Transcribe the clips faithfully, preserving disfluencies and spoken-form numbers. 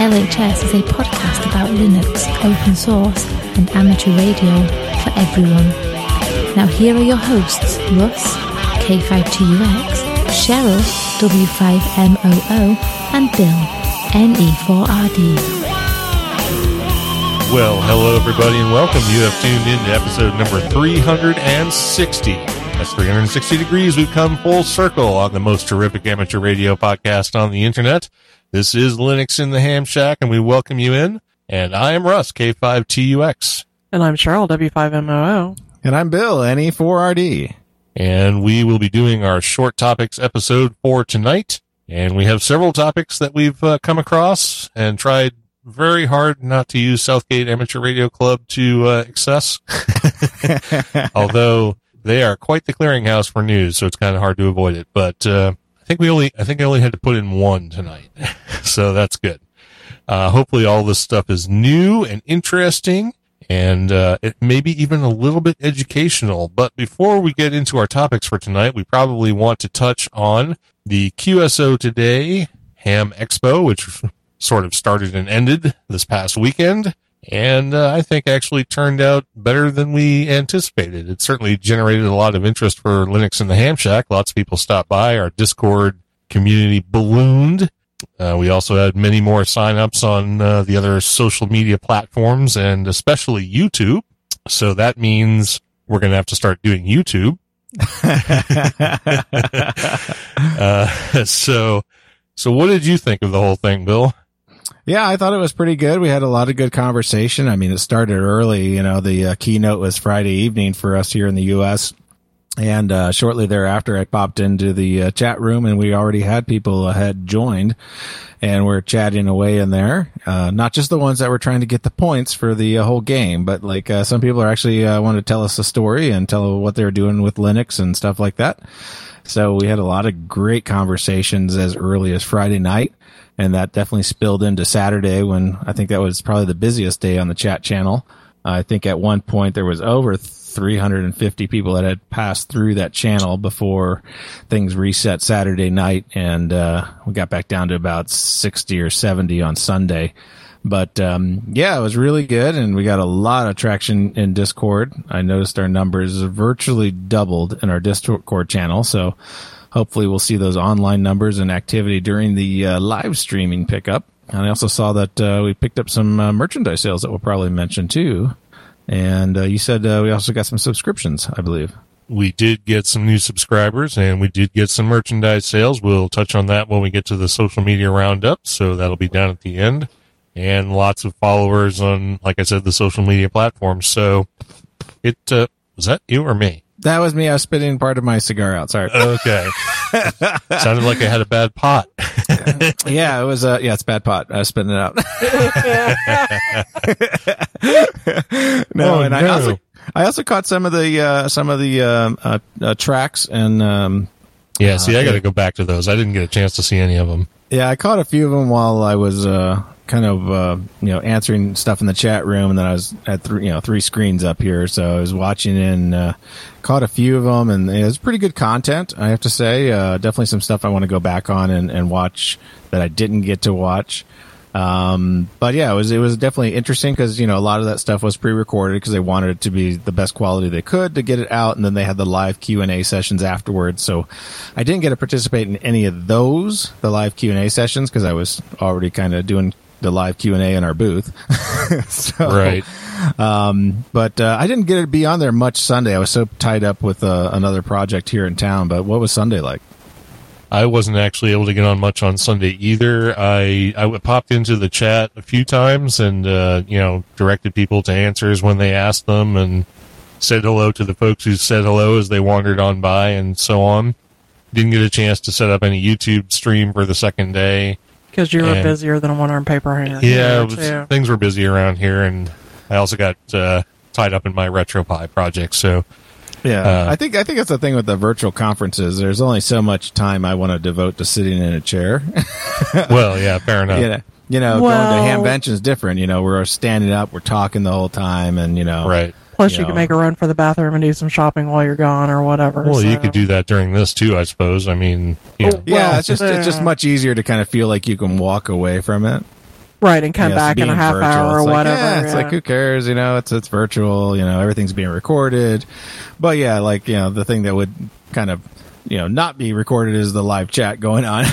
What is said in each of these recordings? L H S is a podcast about Linux, open source, and amateur radio for everyone. Now here are your hosts, Russ, K five two U X, Cheryl, W five M O O, and Bill, N E four R D. Well, hello everybody and welcome. You have tuned in to episode number three hundred sixty. That's three hundred sixty degrees. We've come full circle on the most terrific amateur radio podcast on the internet. This is Linux in the Ham Shack, and we welcome you in. And I am Russ, K five T U X. And I'm Cheryl, W five M O O. And I'm Bill, N E four R D. And we will be doing our short topics episode for tonight. And we have several topics that we've uh, come across and tried very hard not to use Southgate Amateur Radio Club to uh, access. Although they are quite the clearinghouse for news, so it's kind of hard to avoid it. But uh, I think we only, I think I only had to put in one tonight, so that's good. Uh, hopefully, all this stuff is new and interesting, and uh, it maybe even a little bit educational. But before we get into our topics for tonight, we probably want to touch on the Q S O Today Ham Expo, which sort of started and ended this past weekend. And uh, I think actually turned out better than we anticipated. It certainly generated a lot of interest for Linux in the Ham Shack. Lots of people stopped by. Our Discord community ballooned. Uh, we also had many more signups on uh, the other social media platforms and especially YouTube. So that means we're going to have to start doing YouTube. uh, so, so what did you think of the whole thing, Bill? Yeah, I thought it was pretty good. We had a lot of good conversation. I mean, it started early. You know, the uh, keynote was Friday evening for us here in the U S And uh, shortly thereafter, I popped into the uh, chat room, and we already had people uh, had joined, and we're chatting away in there. Uh, not just the ones that were trying to get the points for the uh, whole game, but like uh, some people are actually uh, want to tell us a story and tell what they're doing with Linux and stuff like that. So we had a lot of great conversations as early as Friday night. And that definitely spilled into Saturday when I think that was probably the busiest day on the chat channel. Uh, I think at one point there was over three hundred fifty people that had passed through that channel before things reset Saturday night. And uh, we got back down to about sixty or seventy on Sunday. But um, yeah, it was really good. And we got a lot of traction in Discord. I noticed our numbers virtually doubled in our Discord channel. So hopefully we'll see those online numbers and activity during the uh, live streaming pickup. And I also saw that uh, we picked up some uh, merchandise sales that we'll probably mention too. And uh, you said uh, we also got some subscriptions, I believe. We did get some new subscribers and we did get some merchandise sales. We'll touch on that when we get to the social media roundup. So that'll be down at the end. And lots of followers on, like I said, the social media platforms. So it uh, was that you or me? That was me. I was spitting part of my cigar out. Sorry. Okay. Sounded like I had a bad pot. yeah, it was a, uh, yeah, it's bad pot. I was spitting it out. no, oh, and no. I also, I also caught some of the, uh, some of the, um, uh, uh, tracks and, um, yeah, see, uh, I got to go back to those. I didn't get a chance to see any of them. Yeah, I caught a few of them while I was, uh, kind of, uh, you know, answering stuff in the chat room. And then I was at three, you know, three screens up here. So I was watching and, uh, caught a few of them and it was pretty good content. I have to say, uh, definitely some stuff I want to go back on and, and watch that I didn't get to watch. Um, but yeah, it was, it was definitely interesting because, you know, a lot of that stuff was pre-recorded because they wanted it to be the best quality they could to get it out. And then they had the live Q and A sessions afterwards. So I didn't get to participate in any of those, the live Q and A sessions, because I was already kind of doing the live Q and A in our booth. so, right. Um, but uh, I didn't get to be on there much Sunday. I was so tied up with uh, another project here in town. But what was Sunday like? I wasn't actually able to get on much on Sunday either. I, I popped into the chat a few times and, uh, you know, directed people to answers when they asked them and said hello to the folks who said hello as they wandered on by and so on. Didn't get a chance to set up any YouTube stream for the second day. Because you were and, busier than a one-armed paper hand. Yeah, was, things were busy around here, and I also got uh, tied up in my RetroPie project. So, yeah, uh, I think I think that's the thing with the virtual conferences. There's only so much time I want to devote to sitting in a chair. Well, yeah, fair enough. You know, you know well, going to Hamvention is different. You know, we're standing up, we're talking the whole time, and you know, right. Plus, you, you know, can make a run for the bathroom and do some shopping while you're gone or whatever. Well, so. You could do that during this, too, I suppose. I mean, you know. yeah, well, it's just yeah. it's just much easier to kind of feel like you can walk away from it. Right, and come you know, back in a half virtual, hour or like, whatever. Yeah, it's yeah. like, who cares? You know, it's it's virtual. You know, everything's being recorded. But, yeah, like, you know, the thing that would kind of, you know, not be recorded is the live chat going on.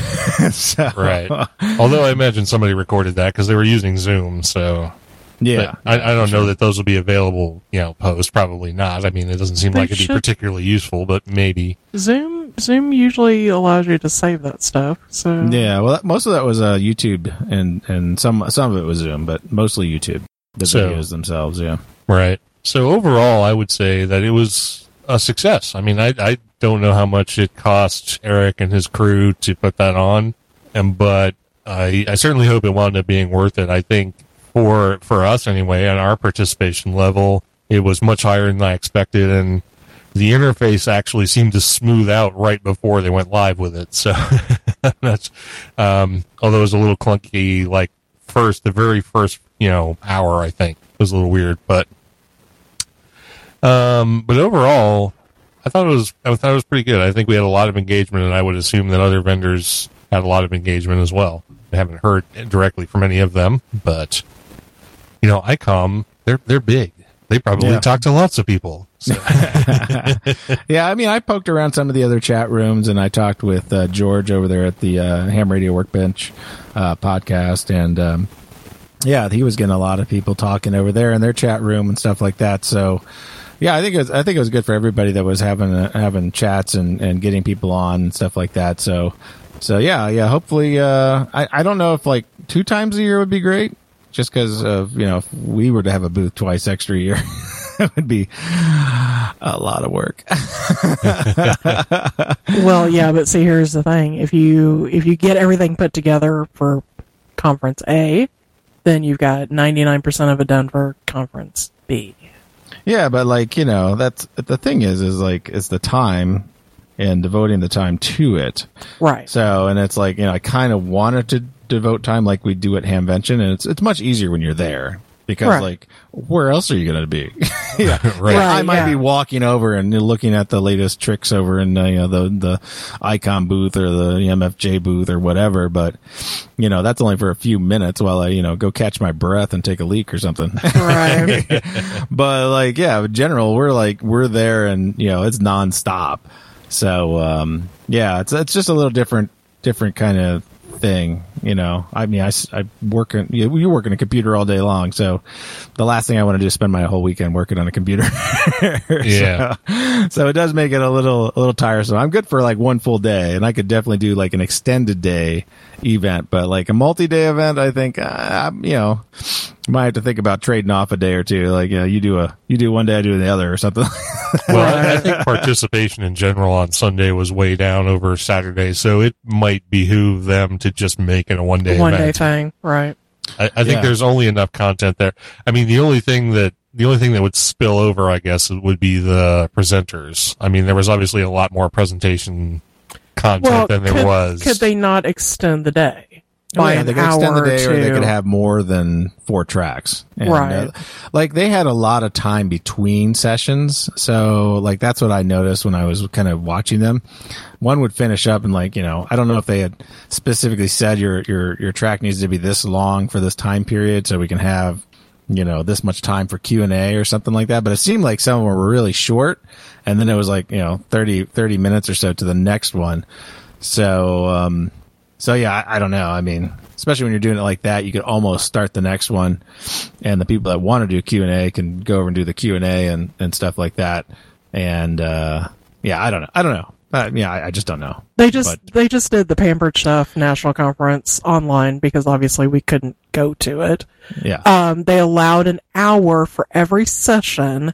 so. Right. Although I imagine somebody recorded that because they were using Zoom, so... Yeah, but I, I don't know sure. that those will be available, you know, post. Probably not. I mean, it doesn't seem they like it'd should. be particularly useful, but maybe. Zoom Zoom usually allows you to save that stuff. So yeah, well, that, most of that was uh, YouTube, and, and some some of it was Zoom, but mostly YouTube, the so, videos themselves, yeah. Right. So overall, I would say that it was a success. I mean, I, I don't know how much it cost Eric and his crew to put that on, and but I, I certainly hope it wound up being worth it. I think... For for us anyway, on our participation level, it was much higher than I expected, and the interface actually seemed to smooth out right before they went live with it. So that's um, although it was a little clunky, like first the very first you know hour, I think was a little weird, but um, but overall, I thought it was I thought it was pretty good. I think we had a lot of engagement, and I would assume that other vendors had a lot of engagement as well. I haven't heard directly from any of them, but. You know, ICOM, they're they're big. They probably yeah. talk to lots of people. So. yeah, I mean, I poked around some of the other chat rooms, and I talked with uh, George over there at the uh, Ham Radio Workbench uh, podcast, and um, yeah, he was getting a lot of people talking over there in their chat room and stuff like that. So, yeah, I think it was, I think it was good for everybody that was having uh, having chats and, and getting people on and stuff like that. So, so yeah, yeah. Hopefully, uh, I I don't know if like two times a year would be great. Just because of, you know, if we were to have a booth twice extra year, it would be a lot of work. Well, yeah, but see, here's the thing. If you if you get everything put together for conference A, then you've got ninety-nine percent of it done for conference B. Yeah, but like, you know, that's the thing is, is like, it's the time and devoting the time to it. Right. So, and it's like, you know, I kind of wanted to devote time like we do at Hamvention, and it's it's much easier when you're there because right. like where else are you going to be? yeah, right. right. I might yeah. be walking over and looking at the latest tricks over in uh, you know the the ICOM booth or the M F J booth or whatever, but you know that's only for a few minutes while I you know go catch my breath and take a leak or something. Right. But like yeah, in general we're like we're there and you know it's nonstop. So um, yeah, it's it's just a little different different kind of thing, you know. I mean, I, I work in you, you work in a computer all day long, so the last thing I want to do is spend my whole weekend working on a computer. yeah, so, so it does make it a little a little tiresome. I'm good for like one full day, and I could definitely do like an extended day event, but like a multi-day event, I think uh, you know might have to think about trading off a day or two. Like you know, you do a you do one day, I do the other, or something. Well, I think participation in general on Sunday was way down over Saturday, so it might behoove them to just make it a one day one event. day thing, right? I, I think yeah. there's only enough content there. I mean, the only thing that the only thing that would spill over, I guess, would be the presenters. I mean, there was obviously a lot more presentation content well, than there could, was. Could they not extend the day? By yeah, they could extend the day, or, or they could have more than four tracks. And, right. Uh, like, they had a lot of time between sessions. So, like, that's what I noticed when I was kind of watching them. One would finish up and, like, you know, I don't know if they had specifically said your, your, your track needs to be this long for this time period so we can have, you know, this much time for Q and A or something like that. But it seemed like some of them were really short. And then it was, like, you know, thirty, thirty minutes or so to the next one. So, um... So, yeah, I, I don't know. I mean, especially when you're doing it like that, you could almost start the next one, and the people that want to do Q and A can go over and do the Q and A and, and stuff like that. And, uh, yeah, I don't know. I don't know. Uh, yeah, I, I just don't know. They just but. they just did the Pampered Chef National Conference online because, obviously, we couldn't go to it. Yeah. Um, they allowed an hour for every session.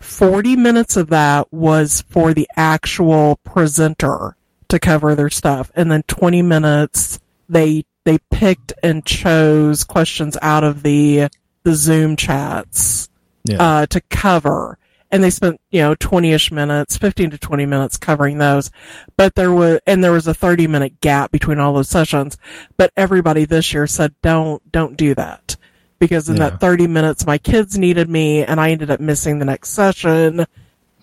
forty minutes of that was for the actual presenter to cover their stuff, and then twenty minutes they they picked and chose questions out of the the Zoom chats yeah. uh, to cover. And they spent, you know, twenty-ish minutes, fifteen to twenty minutes covering those. But there was, and there was a thirty minute gap between all those sessions. But everybody this year said, don't, don't do that. Because in yeah. that thirty minutes, my kids needed me and I ended up missing the next session.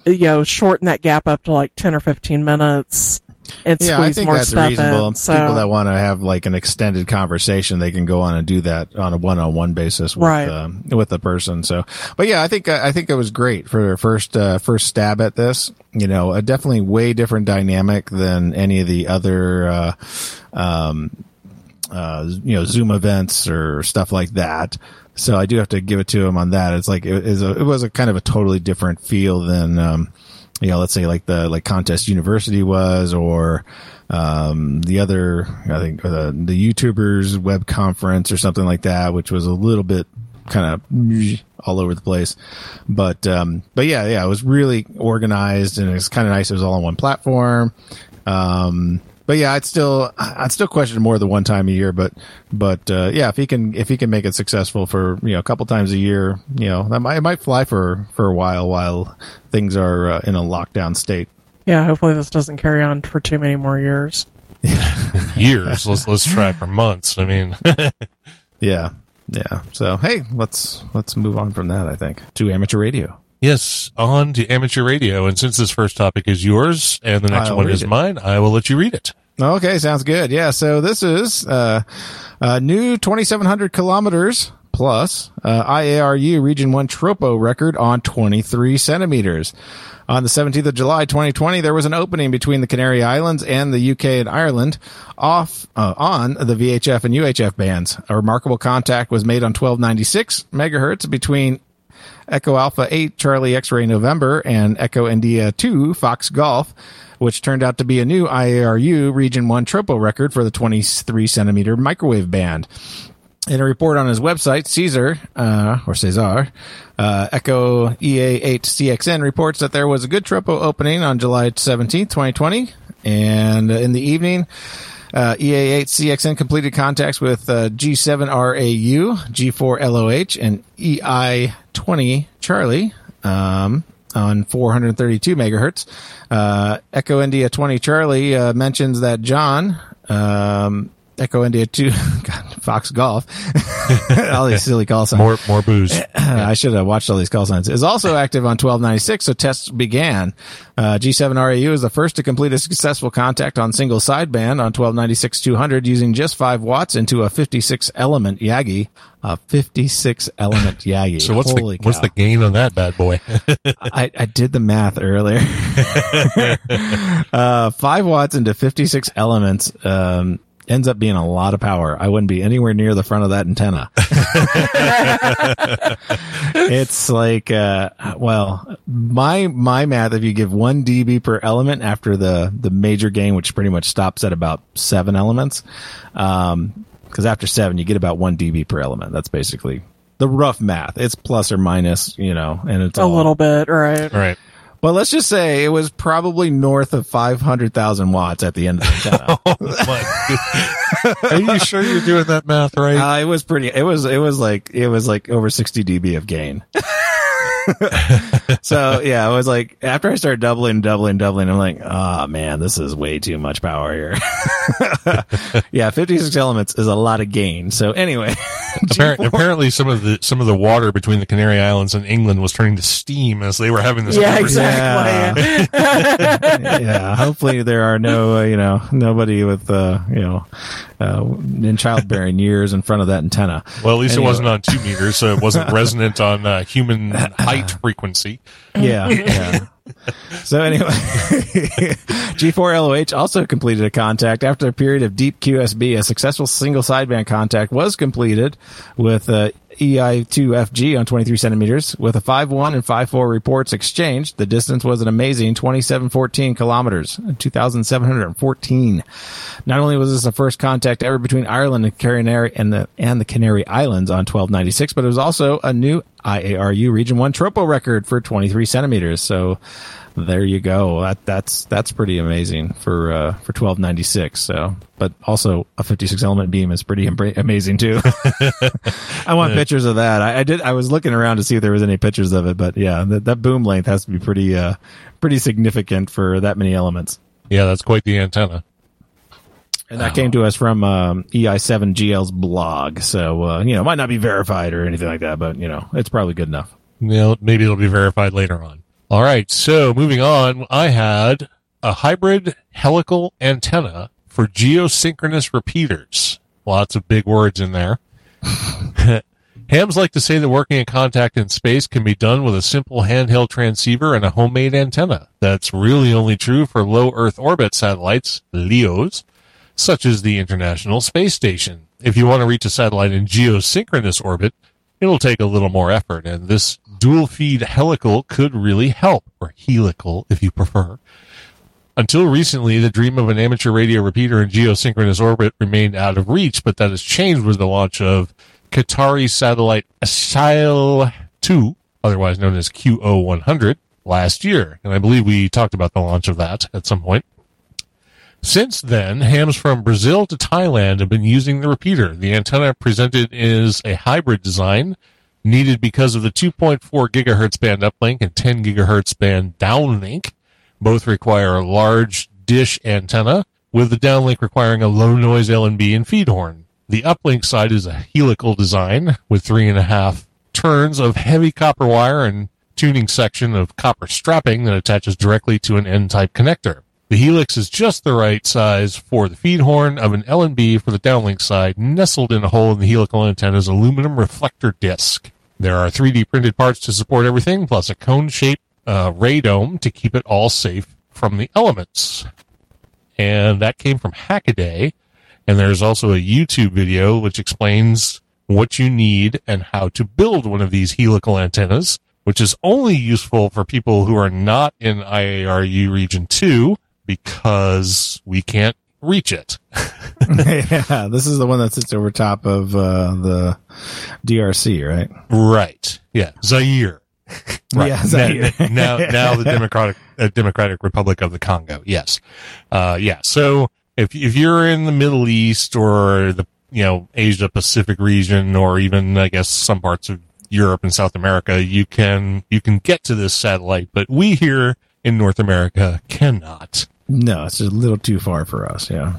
You know, shorten that gap up to like ten or fifteen minutes. And yeah, I think more that's reasonable. In, so. People that want to have like an extended conversation, they can go on and do that on a one-on-one basis with right. um, with the person. So, but yeah, I think I think it was great for their first uh, first stab at this. You know, a definitely way different dynamic than any of the other, uh, um, uh, you know, Zoom events or stuff like that. So I do have to give it to them on that. It's like it, is a, it was a kind of a totally different feel than. Um, You know, let's say like the like Contest University was, or um, the other, I think the, the YouTubers web conference or something like that, which was a little bit kind of all over the place. But um, but yeah, yeah, it was really organized and it's kind of nice. It was all on one platform. Um, but yeah, I'd still I'd still question more than one time a year. But but uh, yeah, if he can if he can make it successful for you know a couple times a year, you know that might it might fly for for a while while. Things are uh, in a lockdown state. Yeah, hopefully this doesn't carry on for too many more years. years, let's let's try for months. I mean, yeah, yeah. So hey, let's let's move on from that. I think to amateur radio. Yes, on to amateur radio. And since this first topic is yours and the next I'll one is it. mine, I will let you read it. Okay, sounds good. Yeah. So this is uh, a new twenty-seven hundred kilometers. Plus, uh, I A R U Region one Tropo record on twenty-three centimeters. On the seventeenth of July, twenty twenty, there was an opening between the Canary Islands and the U K and Ireland off uh, on the V H F and U H F bands. A remarkable contact was made on twelve ninety-six megahertz between Echo Alpha eight Charlie X-Ray November and Echo India two Fox Golf, which turned out to be a new I A R U Region one Tropo record for the twenty-three centimeter microwave band. In a report on his website, Caesar, uh, or Cesar, uh, Echo E A eight C X N reports that there was a good Tropo opening on July seventeenth, twenty twenty. And uh, in the evening, uh, E A eight C X N completed contacts with uh, G seven R A U, G four L O H, and E I twenty Charlie. Um, on four thirty-two megahertz. Uh, Echo India twenty Charlie, uh, mentions that John, um, Echo India two, God, Fox Golf, all these silly call signs. More, more booze. I should have watched all these call signs. Is also active on twelve ninety-six, so tests began. Uh, G seven R A U is the first to complete a successful contact on single sideband on twelve ninety-six two hundred using just five watts into a fifty-six element Yagi. A fifty-six element Yagi. So what's Holy the, what's the gain on that bad boy? I, I did the math earlier. uh, five watts into fifty-six elements. Um, ends up being a lot of power. I wouldn't be anywhere near the front of that antenna. It's like, uh, well, my, my math, if you give one dB per element after the, the major gain, which pretty much stops at about seven elements. Um, cause after seven, you get about one dB per element. That's basically the rough math. It's plus or minus, you know, and it's a all, little bit, right? Right. Well, let's just say it was probably north of five hundred thousand watts at the end of the tunnel. Oh, are you sure you're doing that math right? Uh, it was pretty, it was, it was like, it was like over sixty dB of gain. So yeah, I was like, after I started doubling, doubling, doubling, I'm like, oh man, this is way too much power here. Yeah, fifty-six elements is a lot of gain. So anyway, apparently, apparently some of the some of the water between the Canary Islands and England was turning to steam as they were having this. Yeah, exactly. Yeah. Yeah. Hopefully there are no, uh, you know, nobody with, uh, you know, uh, in childbearing years in front of that antenna. Well, at least anyway. It wasn't on two meters, so it wasn't resonant on uh, human height frequency. Yeah. Yeah. So anyway, G four L O H also completed a contact after a period of deep Q S B. A successful single sideband contact was completed with uh, E I two F G on twenty-three centimeters with a five one and five four reports exchanged. The distance was an amazing twenty-seven fourteen kilometers, two thousand seven hundred fourteen. Not only was this the first contact ever between Ireland and Canary and the and the Canary Islands on twelve ninety-six, but it was also a new I A R U Region one Tropo record for twenty-three centimeters. So there you go. That that's that's pretty amazing for uh, for twelve ninety-six. So, but also a fifty-six element beam is pretty imbra- amazing too. I want yeah. pictures of that. I, I did. I was looking around to see if there was any pictures of it, but yeah, that, that boom length has to be pretty uh, pretty significant for that many elements. Yeah, that's quite the antenna. And that came to us from um, E I seven G L's blog. So, uh, you know, it might not be verified or anything like that, but, you know, it's probably good enough. You know, maybe it'll be verified later on. All right. So moving on, I had a hybrid helical antenna for geosynchronous repeaters. Lots of big words in there. Hams like to say that working in contact in space can be done with a simple handheld transceiver and a homemade antenna. That's really only true for low Earth orbit satellites, L E Os, such as the International Space Station. If you want to reach a satellite in geosynchronous orbit, it'll take a little more effort, and this dual-feed helical could really help, or helical if you prefer. Until recently, the dream of an amateur radio repeater in geosynchronous orbit remained out of reach, but that has changed with the launch of Qatari satellite Es'hail two, otherwise known as Q O one hundred, last year, and I believe we talked about the launch of that at some point. Since then, hams from Brazil to Thailand have been using the repeater. The antenna presented is a hybrid design needed because of the two point four gigahertz band uplink and ten gigahertz band downlink. Both require a large dish antenna, with the downlink requiring a low-noise L N B and feed horn. The uplink side is a helical design with three and a half turns of heavy copper wire and tuning section of copper strapping that attaches directly to an N-type connector. The helix is just the right size for the feed horn of an L N B for the downlink side, nestled in a hole in the helical antenna's aluminum reflector disc. There are three D printed parts to support everything, plus a cone-shaped uh, ray dome to keep it all safe from the elements. And that came from Hackaday, and there's also a YouTube video which explains what you need and how to build one of these helical antennas, which is only useful for people who are not in I A R U Region two, because we can't reach it. Yeah, this is the one that sits over top of uh, the D R C, right? Right. Yeah, Zaire. Right. Yeah, Zaire. Now, now, now the Democratic uh, Democratic Republic of the Congo. Yes. Uh, yeah. So if if you're in the Middle East or the you know Asia Pacific region, or even I guess some parts of Europe and South America, you can you can get to this satellite, but we here in North America cannot. No, it's a little too far for us, yeah.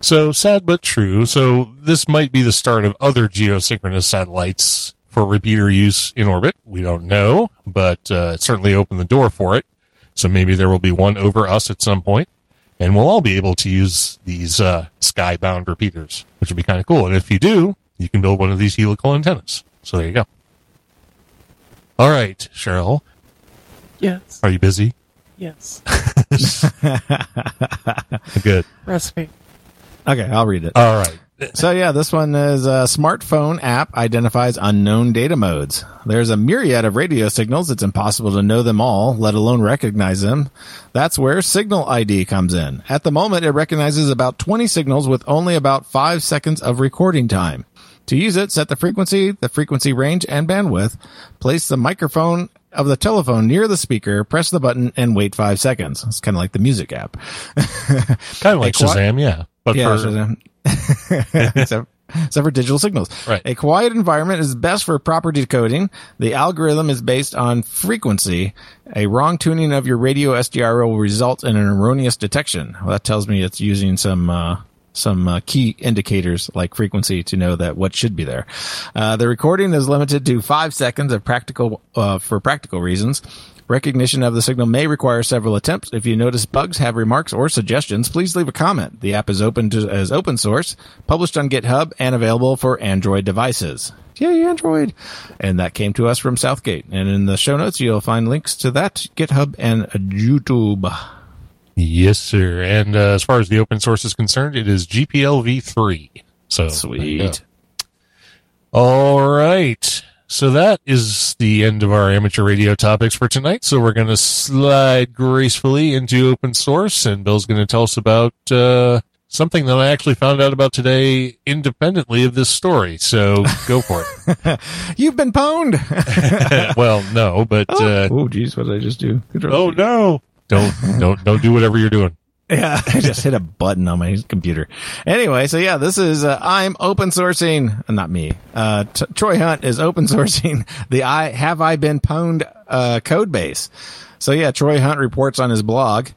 So, sad but true. So, this might be the start of other geosynchronous satellites for repeater use in orbit. We don't know, but uh, it certainly opened the door for it. So, maybe there will be one over us at some point, and we'll all be able to use these uh, skybound repeaters, which would be kind of cool. And if you do, you can build one of these helical antennas. So, there you go. All right, Cheryl. Yes. Are you busy? Yes. Good. Recipe. Okay, I'll read it. All right. So, yeah, this one is a smartphone app identifies unknown data modes. There's a myriad of radio signals. It's impossible to know them all, let alone recognize them. That's where Signal I D comes in. At the moment, it recognizes about twenty signals with only about five seconds of recording time. To use it, set the frequency, the frequency range, and bandwidth. Place the microphone of the telephone near the speaker, press the button, and wait five seconds. It's kind of like the music app. Kind of like quiet, Shazam, yeah. But yeah, for... Shazam. except, except for digital signals. Right. A quiet environment is best for proper decoding. The algorithm is based on frequency. A wrong tuning of your radio S D R will result in an erroneous detection. Well, that tells me it's using some... Uh, some uh, key indicators like frequency to know that what should be there. Uh, the recording is limited to five seconds of practical, uh, for practical reasons. Recognition of the signal may require several attempts. If you notice bugs, have remarks, or suggestions, please leave a comment. The app is open to, as open source, published on GitHub, and available for Android devices. Yay, Android! And that came to us from Southgate. And in the show notes, you'll find links to that, GitHub, and YouTube. Yes, sir. And uh, as far as the open source is concerned, it is G P L v three. So sweet. All right. So that is the end of our amateur radio topics for tonight. So we're going to slide gracefully into open source, and Bill's going to tell us about uh, something that I actually found out about today independently of this story. So go for it. You've been pwned. Well, no, but... Oh, jeez, uh, what did I just do? Oh, no. Don't don't don't do whatever you're doing. Yeah, I just hit a button on my computer. Anyway, so yeah, this is, uh, I'm open sourcing, not me, uh, T- Troy Hunt is open sourcing the I Have I Been Pwned uh, code base. So yeah, Troy Hunt reports on his blog,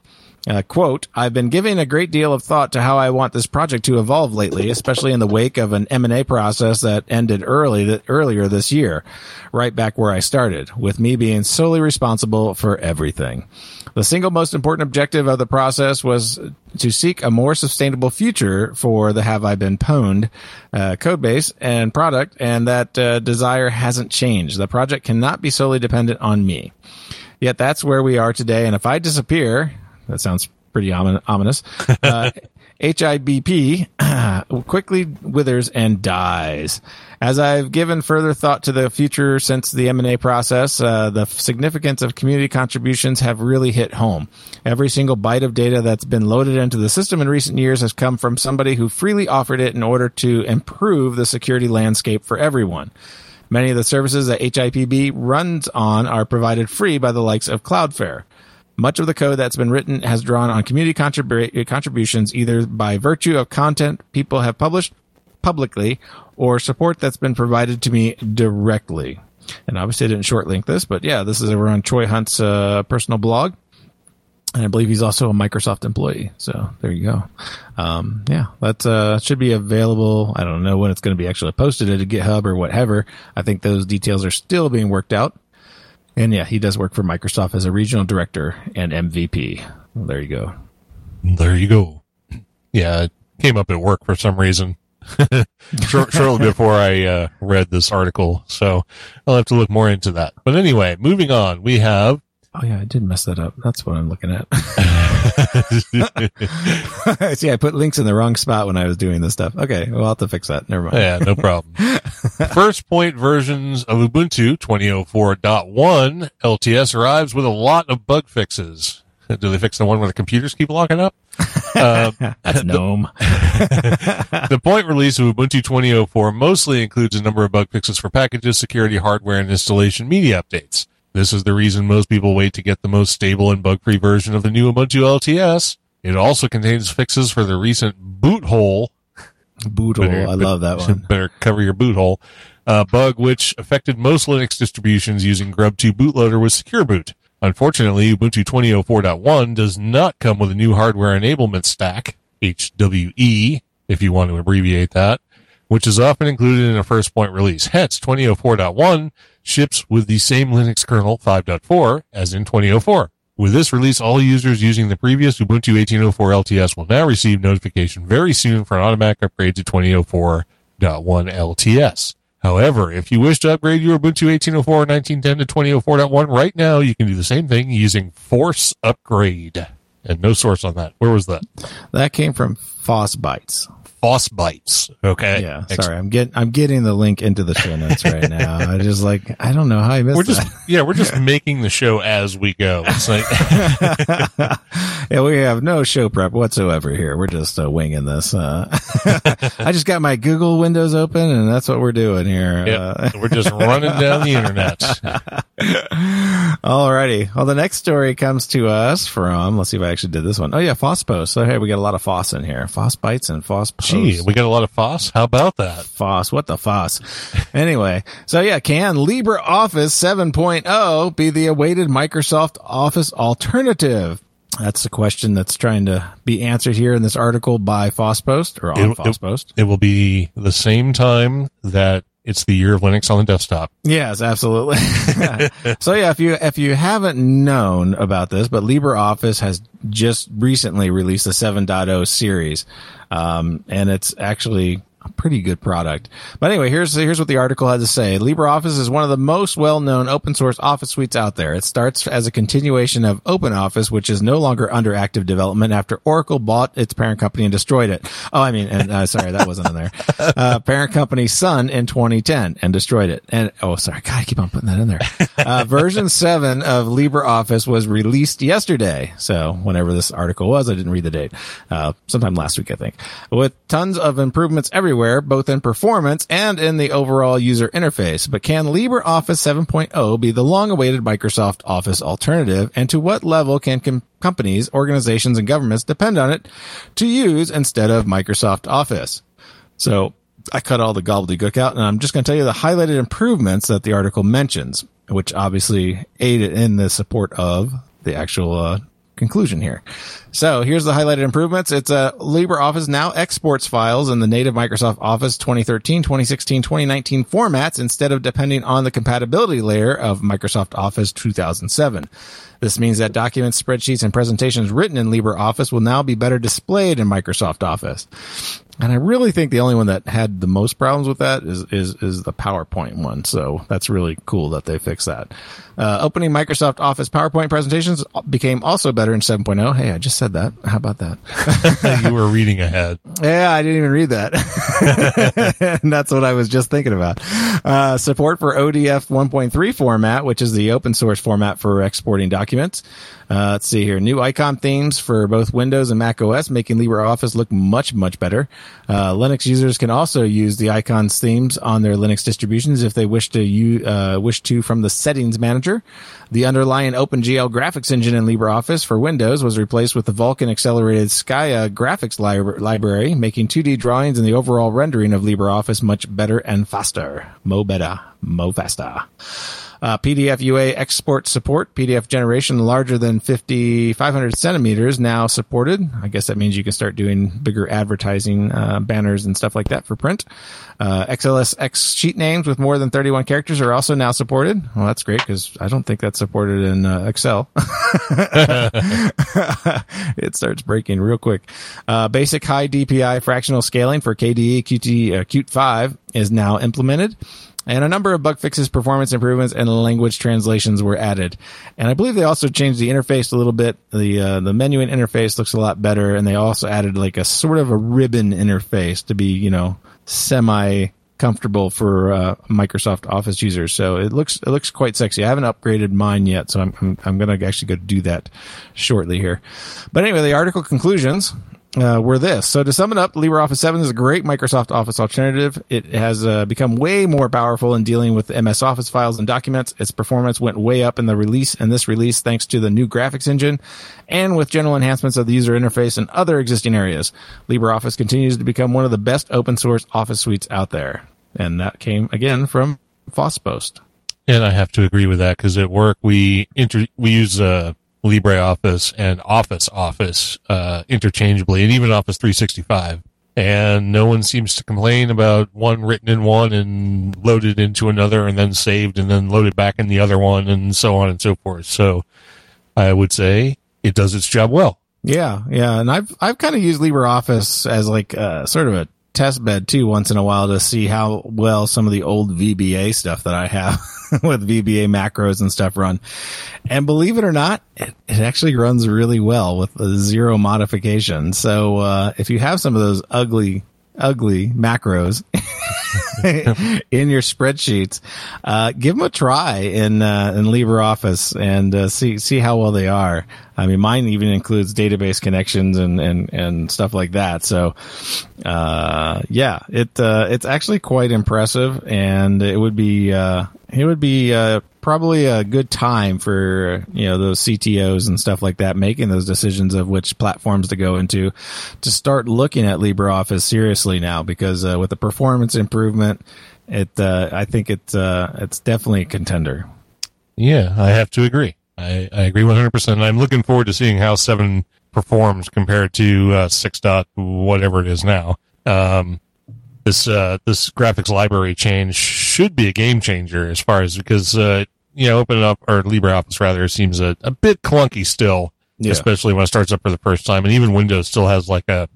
uh, quote, I've been giving a great deal of thought to how I want this project to evolve lately, especially in the wake of an M and A process that ended early th- earlier this year, right back where I started, with me being solely responsible for everything. The single most important objective of the process was to seek a more sustainable future for the Have I Been Pwned uh, codebase and product, and that uh, desire hasn't changed. The project cannot be solely dependent on me. Yet that's where we are today, and if I disappear, that sounds pretty omin- ominous, uh, H I B P quickly withers and dies. As I've given further thought to the future since the M and A process, uh, the significance of community contributions have really hit home. Every single byte of data that's been loaded into the system in recent years has come from somebody who freely offered it in order to improve the security landscape for everyone. Many of the services that H I P B runs on are provided free by the likes of Cloudflare. Much of the code that's been written has drawn on community contrib- contributions either by virtue of content people have published publicly or support that's been provided to me directly. And obviously I didn't short link this, but yeah, this is over on Troy Hunt's uh, personal blog. And I believe he's also a Microsoft employee. So there you go. Um, yeah, that uh, should be available. I don't know when it's going to be actually posted at GitHub or whatever. I think those details are still being worked out. And yeah, he does work for Microsoft as a regional director and M V P. Well, there you go. There you go. Yeah, it came up at work for some reason shortly short before I uh, read this article. So I'll have to look more into that. But anyway, moving on, we have. Oh, yeah, I did mess that up. That's what I'm looking at. See, I put links in the wrong spot when I was doing this stuff. Okay, well, I'll have to fix that. Never mind. Yeah, no problem. First point versions of Ubuntu twenty oh four point one L T S arrives with a lot of bug fixes. Do they fix the one where the computers keep locking up? Um, That's GNOME. The, the point release of Ubuntu twenty oh four mostly includes a number of bug fixes for packages, security, hardware, and installation media updates. This is the reason most people wait to get the most stable and bug-free version of the new Ubuntu L T S. It also contains fixes for the recent boot hole. Boot hole, better, I love that one. Better cover your boot hole. Uh, bug which affected most Linux distributions using Grub two bootloader with Secure Boot. Unfortunately, Ubuntu twenty oh four point one does not come with a new hardware enablement stack, H W E, if you want to abbreviate that, which is often included in a first point release. Hence, twenty oh four point one ships with the same Linux kernel five point four as in twenty oh four. With this release, all users using the previous Ubuntu eighteen oh four L T S will now receive notification very soon for an automatic upgrade to twenty oh four point one L T S. However, if you wish to upgrade your Ubuntu eighteen oh four or nineteen ten to twenty oh four point one right now, you can do the same thing using Force Upgrade. And no source on that. Where was that? That came from Foss Bytes. Foss Bytes. Okay. Yeah. Sorry, I'm getting I'm getting the link into the show notes right now. I just like I don't know how I missed we're just, that. Yeah, we're just making the show as we go. It's like yeah, we have no show prep whatsoever here. We're just uh, winging this. Uh, I just got my Google Windows open, and that's what we're doing here. Yep. Uh, we're just running down the internet. Alrighty. Well, the next story comes to us from. Let's see if I actually did this one. Oh yeah, Foss Post. So hey, we got a lot of Foss in here. Foss Bytes and Foss Post. Gee, we got a lot of Foss. How about that? Foss. What the Foss? Anyway, so yeah, can LibreOffice seven point oh be the awaited Microsoft Office alternative? That's the question that's trying to be answered here in this article by Foss Post or on it, Foss Post. It, it will be the same time that it's the year of Linux on the desktop. Yes, absolutely. So yeah, if you if you haven't known about this, but LibreOffice has just recently released the seven point oh series. Um, and it's actually a pretty good product. But anyway, here's here's what the article had to say. LibreOffice is one of the most well-known open-source office suites out there. It starts as a continuation of OpenOffice, which is no longer under active development after Oracle bought its parent company and destroyed it. Oh, I mean, and, uh, sorry, that wasn't in there. Uh, parent company Sun in twenty ten and destroyed it. And oh, sorry, God, I keep on putting that in there. Uh, version seven of LibreOffice was released yesterday. So whenever this article was, I didn't read the date. Uh, sometime last week, I think. With tons of improvements everywhere. hardware, both in performance and in the overall user interface. But can LibreOffice seven point oh be the long-awaited Microsoft Office alternative, and to what level can com- companies, organizations, and governments depend on it to use instead of Microsoft Office? So I cut all the gobbledygook out, and I'm just going to tell you the highlighted improvements that the article mentions, which obviously aided in the support of the actual uh, conclusion here. So here's the highlighted improvements. It's a uh, LibreOffice now exports files in the native Microsoft Office twenty thirteen, twenty sixteen, twenty nineteen formats instead of depending on the compatibility layer of Microsoft Office two thousand seven. This means that documents, spreadsheets, and presentations written in LibreOffice will now be better displayed in Microsoft Office. And I really think the only one that had the most problems with that is is is the PowerPoint one. So that's really cool that they fixed that. Uh, opening Microsoft Office PowerPoint presentations became also better in seven point oh. Hey, I just said that. How about that? You were reading ahead. Yeah, I didn't even read that. And that's what I was just thinking about. Uh, support for O D F one point three format, which is the open source format for exporting documents. Uh, let's see here. New icon themes for both Windows and Mac O S, making LibreOffice look much, much better. Uh, Linux users can also use the icons themes on their Linux distributions if they wish to use, uh, wish to from the settings manager. The underlying OpenGL graphics engine in LibreOffice for Windows was replaced with the Vulkan accelerated Skya graphics li- library, making two D drawings and the overall rendering of LibreOffice much better and faster. Mo better, mo faster. Uh, P D F U A export support, P D F generation larger than fifty, five hundred centimeters now supported. I guess that means you can start doing bigger advertising, uh, banners and stuff like that for print. Uh, X L S X sheet names with more than thirty-one characters are also now supported. Well, that's great because I don't think that's supported in uh, Excel. It starts breaking real quick. Uh, basic high D P I fractional scaling for K D E Qt, uh, Qt five is now implemented. And a number of bug fixes, performance improvements, and language translations were added. And I believe they also changed the interface a little bit. The uh, the menuing interface looks a lot better, and they also added like a sort of a ribbon interface to be, you know, semi-comfortable for uh, Microsoft Office users. So it looks it looks quite sexy. I haven't upgraded mine yet, so I'm I'm, I'm going to actually go do that shortly here. But anyway, the article conclusions Uh, were this. So to sum it up, LibreOffice seven is a great Microsoft Office alternative. It has uh, become way more powerful in dealing with M S Office files and documents. Its performance went way up in the release and this release thanks to the new graphics engine and with general enhancements of the user interface and other existing areas. LibreOffice continues to become one of the best open source Office suites out there. And that came again from Foss Post. And I have to agree with that because at work we inter- we use a uh... LibreOffice and Office Office uh, interchangeably, and even Office three sixty-five. And no one seems to complain about one written in one and loaded into another and then saved and then loaded back in the other one and so on and so forth. So I would say it does its job well. Yeah, yeah. And I've I've kind of used LibreOffice as like uh, sort of a test bed too once in a while to see how well some of the old V B A stuff that I have with V B A macros and stuff run. And believe it or not, it, it actually runs really well with zero modification. So uh, if you have some of those ugly, ugly macros in your spreadsheets, uh, give them a try in uh, in LibreOffice and uh, see see how well they are. I mean, mine even includes database connections and and, and stuff like that. So, uh, yeah, it uh, it's actually quite impressive, and it would be uh, it would be uh, probably a good time for, you know, those C T Os and stuff like that making those decisions of which platforms to go into to start looking at LibreOffice seriously now, because uh, with the performance improvement, it uh, I think it's uh, it's definitely a contender. Yeah, I have to agree. I, I agree one hundred percent. I'm looking forward to seeing how seven performs compared to uh, six dot whatever it is now. Um, this uh, this graphics library change should be a game changer as far as because uh, you know, open up or LibreOffice rather seems a, a bit clunky still, yeah. Especially when it starts up for the first time, and even Windows still has like a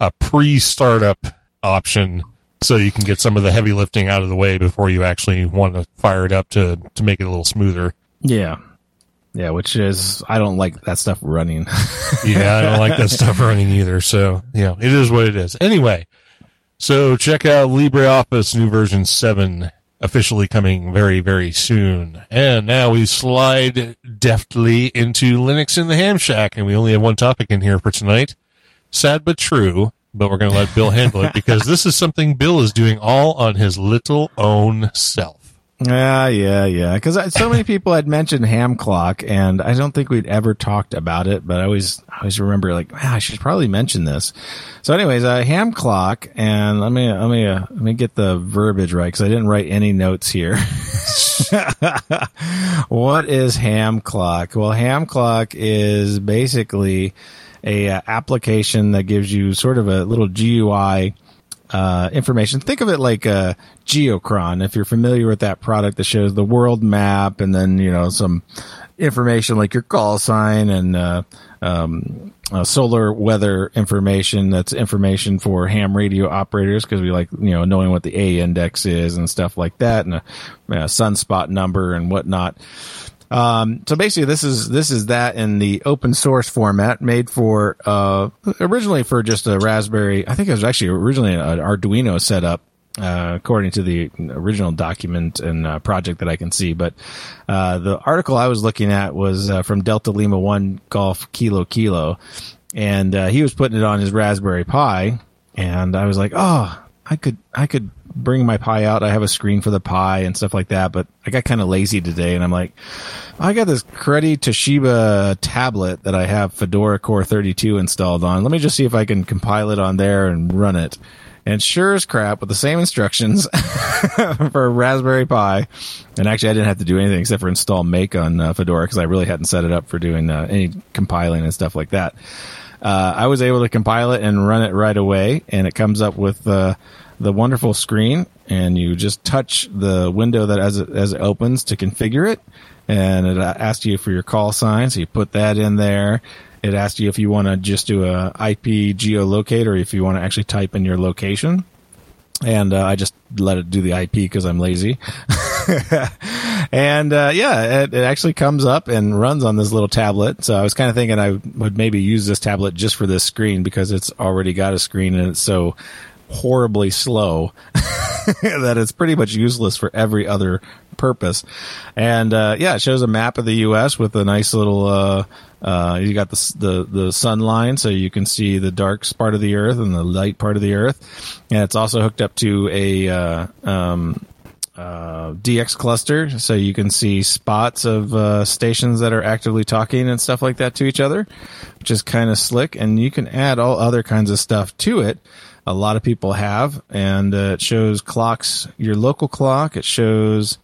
a pre-startup option. So you can get some of the heavy lifting out of the way before you actually want to fire it up to, to make it a little smoother. Yeah. Yeah, which is, I don't like that stuff running. Yeah, I don't like that stuff running either. So, yeah, it is what it is. Anyway, so check out LibreOffice new version seven, officially coming very, very soon. And now we slide deftly into Linux in the Ham Shack, and we only have one topic in here for tonight. Sad but true, but we're going to let Bill handle it because this is something Bill is doing all on his little own self. Yeah, uh, yeah, yeah. Because so many people had mentioned HamClock, and I don't think we'd ever talked about it, but I always, I always remember like, wow, I should probably mention this. So, anyways, uh, HamClock, and let me, let me, uh, let me get the verbiage right because I didn't write any notes here. What is HamClock? Well, HamClock is basically a uh, application that gives you sort of a little G U I uh, information. Think of it like a Geochron, if you're familiar with that product that shows the world map and then, you know, some information like your call sign and uh, um, uh, solar weather information. That's information for ham radio operators because we like, you know, knowing what the A index is and stuff like that and a, a sunspot number and whatnot. Um, so basically this is, this is that in the open source format made for, uh, originally for just a Raspberry. I think it was actually originally an Arduino setup, uh, according to the original document and uh, project that I can see. But, uh, the article I was looking at was, uh, from Delta Lima One Golf Kilo Kilo. And, uh, he was putting it on his Raspberry Pi. And I was like, oh, I could, I could bring my Pi out. I have a screen for the Pi and stuff like that, but I got kind of lazy today and I'm like, I got this cruddy Toshiba tablet that I have Fedora Core thirty-two installed on. Let me just see if I can compile it on there and run it. And sure as crap, with the same instructions for Raspberry Pi. And actually, I didn't have to do anything except for install Make on uh, Fedora because I really hadn't set it up for doing uh, any compiling and stuff like that. Uh, I was able to compile it and run it right away, and it comes up with uh, the wonderful screen, and you just touch the window that as it, as it opens to configure it, and it asks you for your call sign, so you put that in there. It asks you if you want to just do a I P geolocate or if you want to actually type in your location. And uh, I just let it do the I P because I'm lazy. And uh, yeah, it, it actually comes up and runs on this little tablet. So I was kind of thinking I would maybe use this tablet just for this screen because it's already got a screen and it's so horribly slow that it's pretty much useless for every other purpose. And uh, yeah, it shows a map of the U S with a nice little uh, uh, you got the, the the sun line, so you can see the dark part of the earth and the light part of the earth. And it's also hooked up to a uh, um, uh, D X cluster, so you can see spots of uh, stations that are actively talking and stuff like that to each other, which is kind of slick. And you can add all other kinds of stuff to it. A lot of people have, and uh, it shows clocks, your local clock. It shows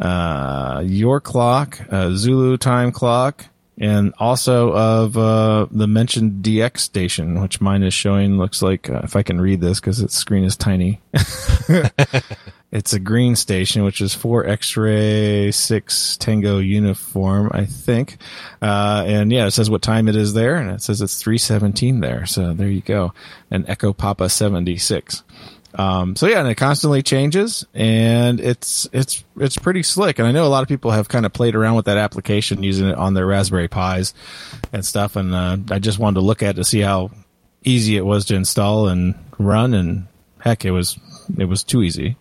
uh, your clock, uh, Zulu time clock, and also of uh, the mentioned D X station, which mine is showing. Looks like, uh, if I can read this because its screen is tiny. It's a green station, which is four X-ray, six Tango uniform, I think. Uh, and yeah, it says what time it is there, and it says it's three seventeen there. So there you go. And Echo Papa seventy-six. Um, so yeah, and it constantly changes, and it's, it's, it's pretty slick. And I know a lot of people have kind of played around with that application using it on their Raspberry Pis and stuff. And, uh, I just wanted to look at it to see how easy it was to install and run. And heck, it was, It was too easy.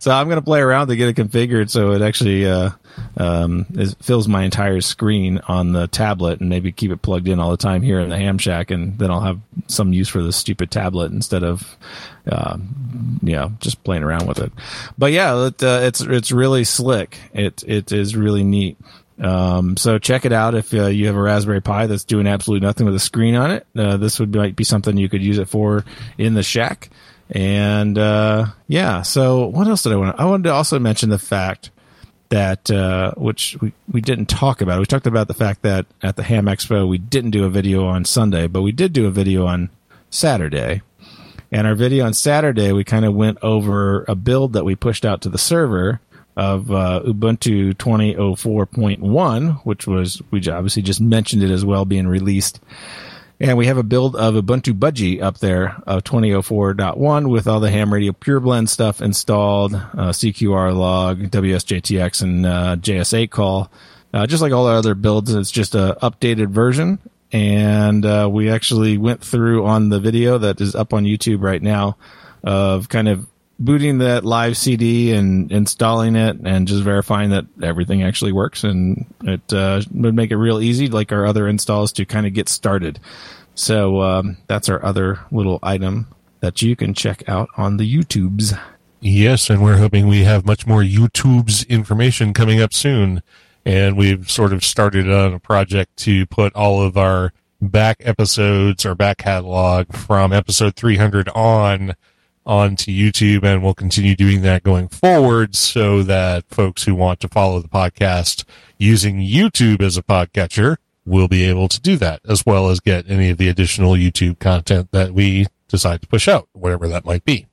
So I'm going to play around to get it configured so it actually uh, um, is, fills my entire screen on the tablet and maybe keep it plugged in all the time here in the ham shack, and then I'll have some use for this stupid tablet instead of uh, yeah, just playing around with it. But yeah, it, uh, it's it's really slick. It It is really neat. Um, so check it out if uh, you have a Raspberry Pi that's doing absolutely nothing with a screen on it. Uh, this would might be something you could use it for in the shack. And, uh, yeah, so what else did I want to, I wanted to also mention the fact that, uh, which we, we didn't talk about. We talked about the fact that at the Ham Expo, we didn't do a video on Sunday, but we did do a video on Saturday. And our video on Saturday, we kind of went over a build that we pushed out to the server of, uh, Ubuntu twenty oh four point one, which was, we obviously just mentioned it as well being released. And we have a build of Ubuntu Budgie up there of twenty oh four point one with all the Ham Radio Pure Blend stuff installed, uh, C Q R log, W S J T X, and uh, J S A call. Uh, just like all our other builds, it's just an updated version. And uh, we actually went through on the video that is up on YouTube right now of kind of booting that live C D and installing it and just verifying that everything actually works. And it uh, would make it real easy, like our other installs, to kind of get started. So um, that's our other little item that you can check out on the YouTubes. Yes, and we're hoping we have much more YouTubes information coming up soon. And we've sort of started on a project to put all of our back episodes, our back catalog from episode three hundred on, onto YouTube. And we'll continue doing that going forward so that folks who want to follow the podcast using YouTube as a podcatcher will be able to do that, as well as get any of the additional YouTube content that we decide to push out, whatever that might be.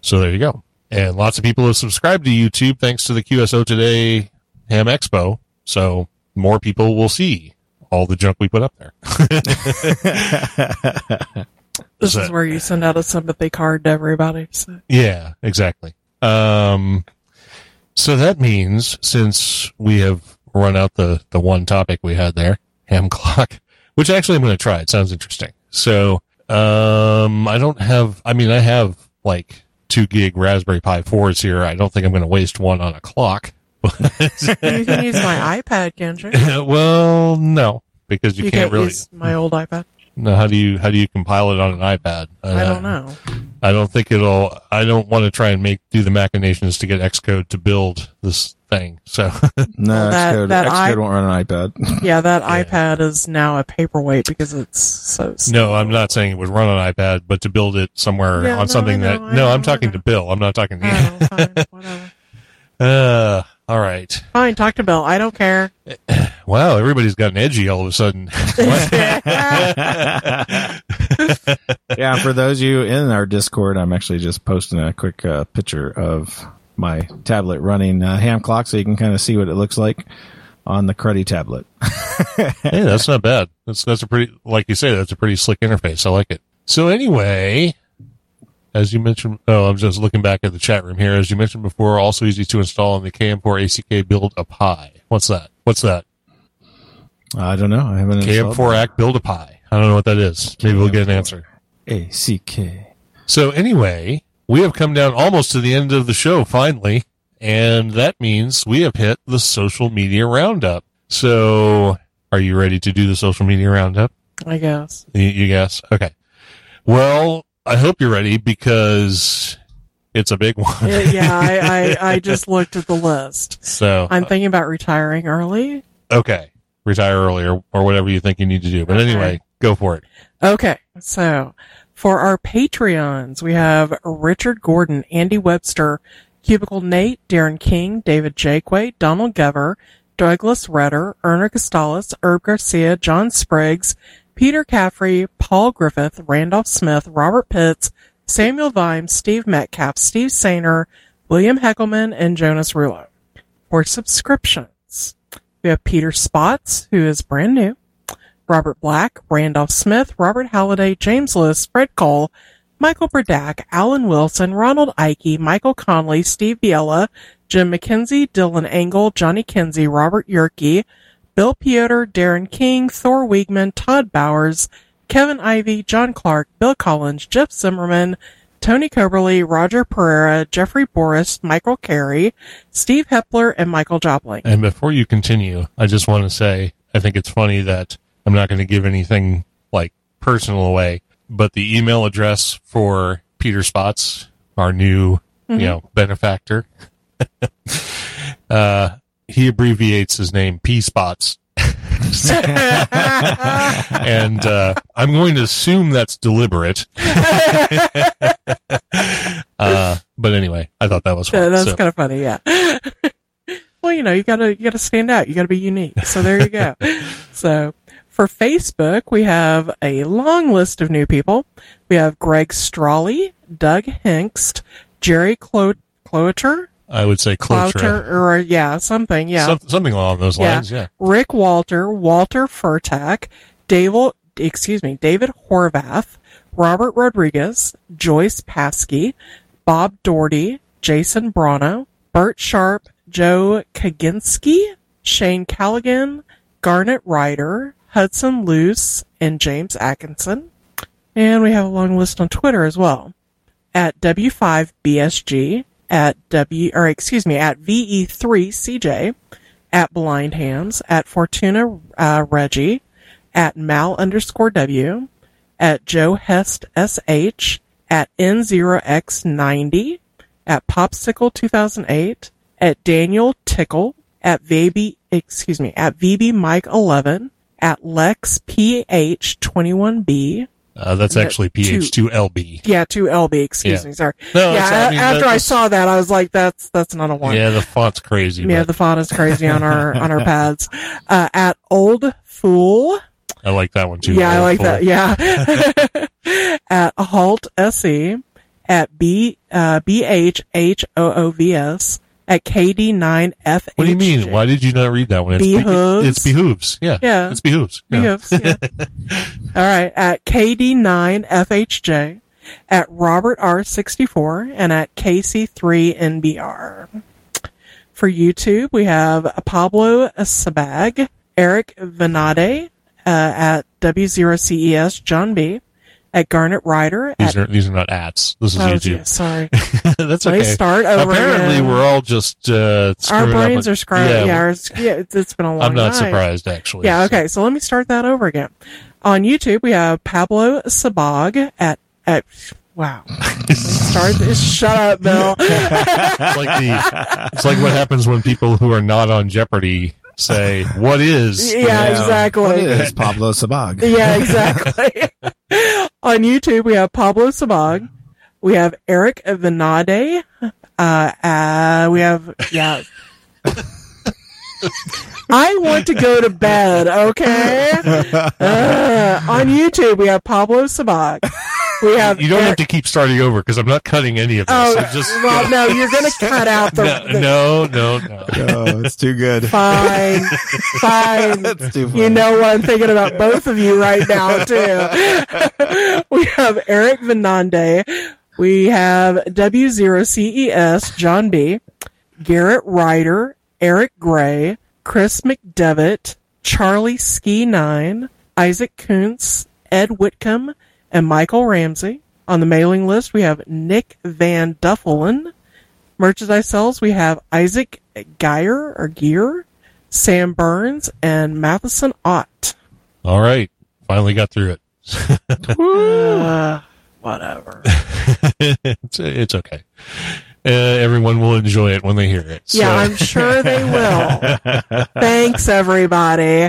So there you go. And lots of people have subscribed to YouTube thanks to the Q S O Today Ham Expo. So more people will see all the junk we put up there. This so, is where you send out a sympathy card to everybody. So. Yeah, exactly. Um, so that means, since we have run out the, the one topic we had there, HamClock, which actually I'm going to try. It sounds interesting. So um, I don't have, I mean, I have like two gig Raspberry Pi fours here. I don't think I'm going to waste one on a clock. You can use my iPad, can't you? Well, no, because you, you can't, can't really use my old iPad. No, how do you how do you compile it on an iPad? Uh, I don't know. I don't think it'll. I don't want to try and make do the machinations to get Xcode to build this thing. So no, that, Xcode, that Xcode I, won't run an iPad. Yeah, that yeah. iPad is now a paperweight because it's so. Small. No, I'm not saying it would run on iPad, but to build it somewhere yeah, on no, something know, that. I no, know, I'm talking to Bill. I'm not talking to you. Know, fine, whatever. Uh, all right. Fine, talk to Bill. I don't care. Wow, everybody's gotten edgy all of a sudden. Yeah, for those of you in our Discord, I'm actually just posting a quick uh, picture of my tablet running uh, HamClock so you can kind of see what it looks like on the cruddy tablet. Yeah, that's not bad. That's that's a pretty, like you say, that's a pretty slick interface. I like it. So anyway... As you mentioned, oh, I'm just looking back at the chat room here. As you mentioned before, also easy to install on the K M four A C K Build-a-Pi. What's that? What's that? I don't know. I haven't installed K M four A C K Build-a-Pi. I don't know what that is. Maybe K M four we'll get an answer. A C K. So anyway, we have come down almost to the end of the show, finally. And that means we have hit the social media roundup. So are you ready to do the social media roundup? I guess. You, you guess? Okay. Well... I hope you're ready because it's a big one. Yeah, I, I, I just looked at the list. So I'm thinking about retiring early. Okay, retire early or, or whatever you think you need to do. But okay. Anyway, go for it. Okay, so for our Patreons, we have Richard Gordon, Andy Webster, Cubicle Nate, Darren King, David Jaquay, Donald Gover, Douglas Redder, Erna Costalis, Herb Garcia, John Spriggs, Peter Caffrey, Paul Griffith, Randolph Smith, Robert Pitts, Samuel Vimes, Steve Metcalf, Steve Sainer, William Heckelman, and Jonas Rulo. For subscriptions, we have Peter Spots, who is brand new, Robert Black, Randolph Smith, Robert Halliday, James List, Fred Cole, Michael Burdack, Alan Wilson, Ronald Icke, Michael Conley, Steve Biella, Jim McKenzie, Dylan Engel, Johnny Kinsey, Robert Yerke, Bill Piotr, Darren King, Thor Wiegman, Todd Bowers, Kevin Ivey, John Clark, Bill Collins, Jeff Zimmerman, Tony Coberly, Roger Pereira, Jeffrey Boris, Michael Carey, Steve Hepler, and Michael Jopling. And before you continue, I just want to say, I think it's funny that I'm not going to give anything like personal away, but the email address for Peter Spots, our new mm-hmm. you know, benefactor, uh, he abbreviates his name P-Spots. And uh, I'm going to assume that's deliberate. uh, but anyway, I thought that was funny. Yeah, that's so. Kind of funny, yeah. Well, you know, you gotta you gotta stand out. You gotta be unique. So there you go. So for Facebook, we have a long list of new people. We have Greg Strawley, Doug Hinkst, Jerry Clo- Cloeter, I would say Cloeter. Or yeah, something, yeah. Some, something along those lines, yeah. yeah. Rick Walter, Walter Furtak, David, excuse me, David Horvath, Robert Rodriguez, Joyce Paskey, Bob Doherty, Jason Brano, Bert Sharp, Joe Kaginski, Shane Callaghan, Garnet Ryder, Hudson Luce, and James Atkinson. And we have a long list on Twitter as well. At W five B S G, at W, or excuse me, at V E three C J, at Blind Hams, at Fortuna uh, Reggie, at mal underscore w, at Joe Hest S H, at N zero X ninety, at Popsicle two thousand eight, at Daniel Tickle, at V B, excuse me, at V B Mike eleven, at Lex P H twenty-one B. Uh, that's actually P H two L B. Yeah, two L B. Excuse yeah. me, sorry. No, yeah, I mean, after I saw that, I was like, "That's that's not a one." Yeah, the font's crazy. Yeah, but. the font is crazy on our on our pads. Uh, at Old Fool. I like that one too. Yeah, Old I like Fool. that. Yeah. At Halt S E. At B uh, B H H O O V S. At K D nine F H J. What do you mean? Why did you not read that one? It's behooves. Be- it's behooves. Yeah. Yeah. It's behooves. Yeah. Behooves. Yeah. All right. At K D nine F H J, at Robert R sixty-four, and at K C three N B R. For YouTube, we have Pablo Sabag, Eric Venade, uh, at W zero C E S, John B., at Garnet Ryder. These, at, are, these are not ats. This is oh, YouTube. Geez, sorry. That's okay. They start over. Apparently, we're all just uh, screwing up. Our brains up. are screwing yeah, yeah, yeah, it's been a long time. I'm not night. surprised, actually. Yeah, okay. So. so let me start that over again. On YouTube, we have Pablo Sabag at... at Wow. Start this. Shut up, Bill. It's, like the, it's like what happens when people who are not on Jeopardy... say, what is? Yeah, the, exactly. What is Pablo Sabag? Yeah, exactly. On YouTube, we have Pablo Sabag. We have Eric Venade. Uh, uh, we have, yeah. I want to go to bed, okay? Uh, on YouTube, we have Pablo Sabag. We have you don't Eric- have to keep starting over because I'm not cutting any of this. Oh, I'm just, well, you know. No, you're going to cut out the... No, the- no, no, no. No, it's too good. Fine. Fine. That's too funny. You know what? I'm thinking about both of you right now, too. We have Eric Venande. We have W zero C E S, John B., Garrett Ryder, Eric Gray, Chris McDevitt, Charlie Ski nine, Isaac Kuntz, Ed Whitcomb, and Michael Ramsey. On the mailing list, we have Nick Van Duffelen. Merchandise sales, we have Isaac Geyer, or Gear, Sam Burns, and Matheson Ott. All right. Finally got through it. uh, whatever. it's, it's okay. Uh, everyone will enjoy it when they hear it. So. Yeah, I'm sure they will. Thanks, everybody.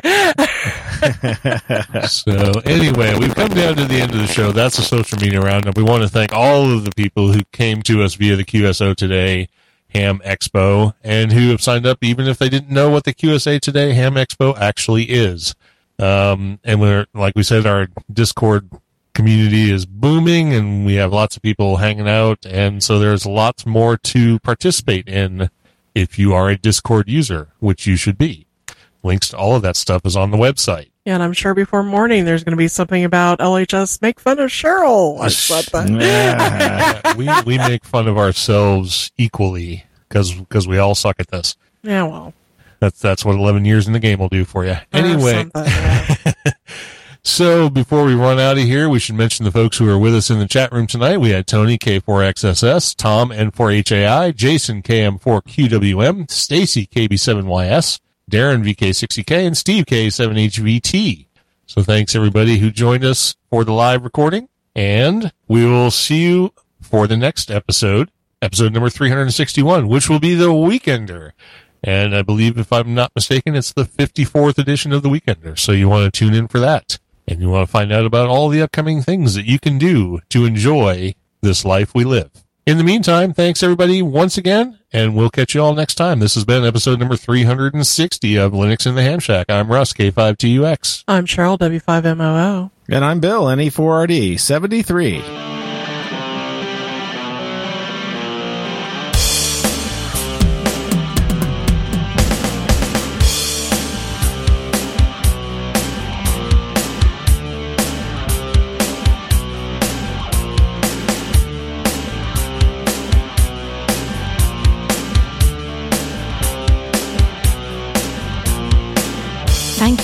So anyway, we've come down to the end of the show. That's the social media roundup. We want to thank all of the people who came to us via the Q S O Today Ham Expo and who have signed up even if they didn't know what the Q S A Today Ham Expo actually is. Um, and we're, like we said, our Discord community is booming and we have lots of people hanging out, and so there's lots more to participate in if you are a Discord user, which you should be. Links to all of that stuff is on the website. Yeah, and I'm sure before morning there's going to be something about L H S make fun of Cheryl or something. Yeah. we we make fun of ourselves equally because because we all suck at this. Yeah, well, that's that's what eleven years in the game will do for you. Anyway. So before we run out of here, we should mention the folks who are with us in the chat room tonight. We had Tony, K four X S S, Tom, N four H A I, Jason, K M four Q W M, Stacy, K B seven Y S, Darren, V K sixty K, and Steve, K seven H V T. So thanks, everybody, who joined us for the live recording. And we will see you for the next episode, episode number three sixty-one, which will be the Weekender. And I believe, if I'm not mistaken, it's the fifty-fourth edition of the Weekender. So you want to tune in for that. And you want to find out about all the upcoming things that you can do to enjoy this life we live. In the meantime, thanks everybody once again, and we'll catch you all next time. This has been episode number three sixty of Linux in the Ham Shack. I'm Russ, K five T U X. I'm Cheryl, W five M O O. And I'm Bill, N E four R D seventy-three. Thank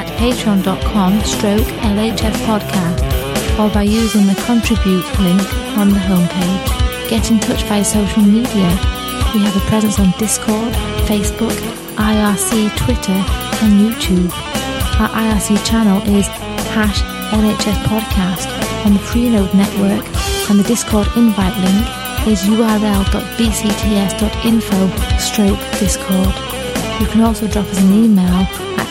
at patreon dot com stroke L H S podcast or by using the contribute link on the homepage. Get in touch via social media. We have a presence on Discord, Facebook, I R C, Twitter and YouTube. Our I R C channel is hash L H S podcast on the Freenode network, and the Discord invite link is u r l dot b c t s dot info stroke discord. You can also drop us an email at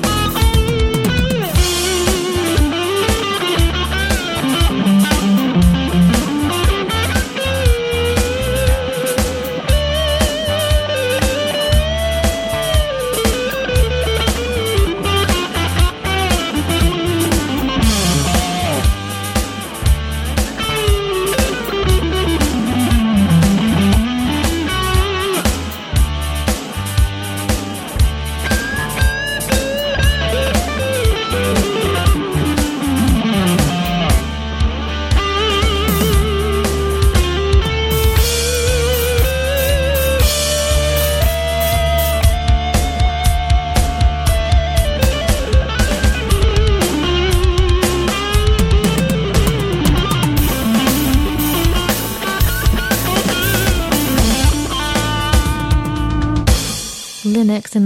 In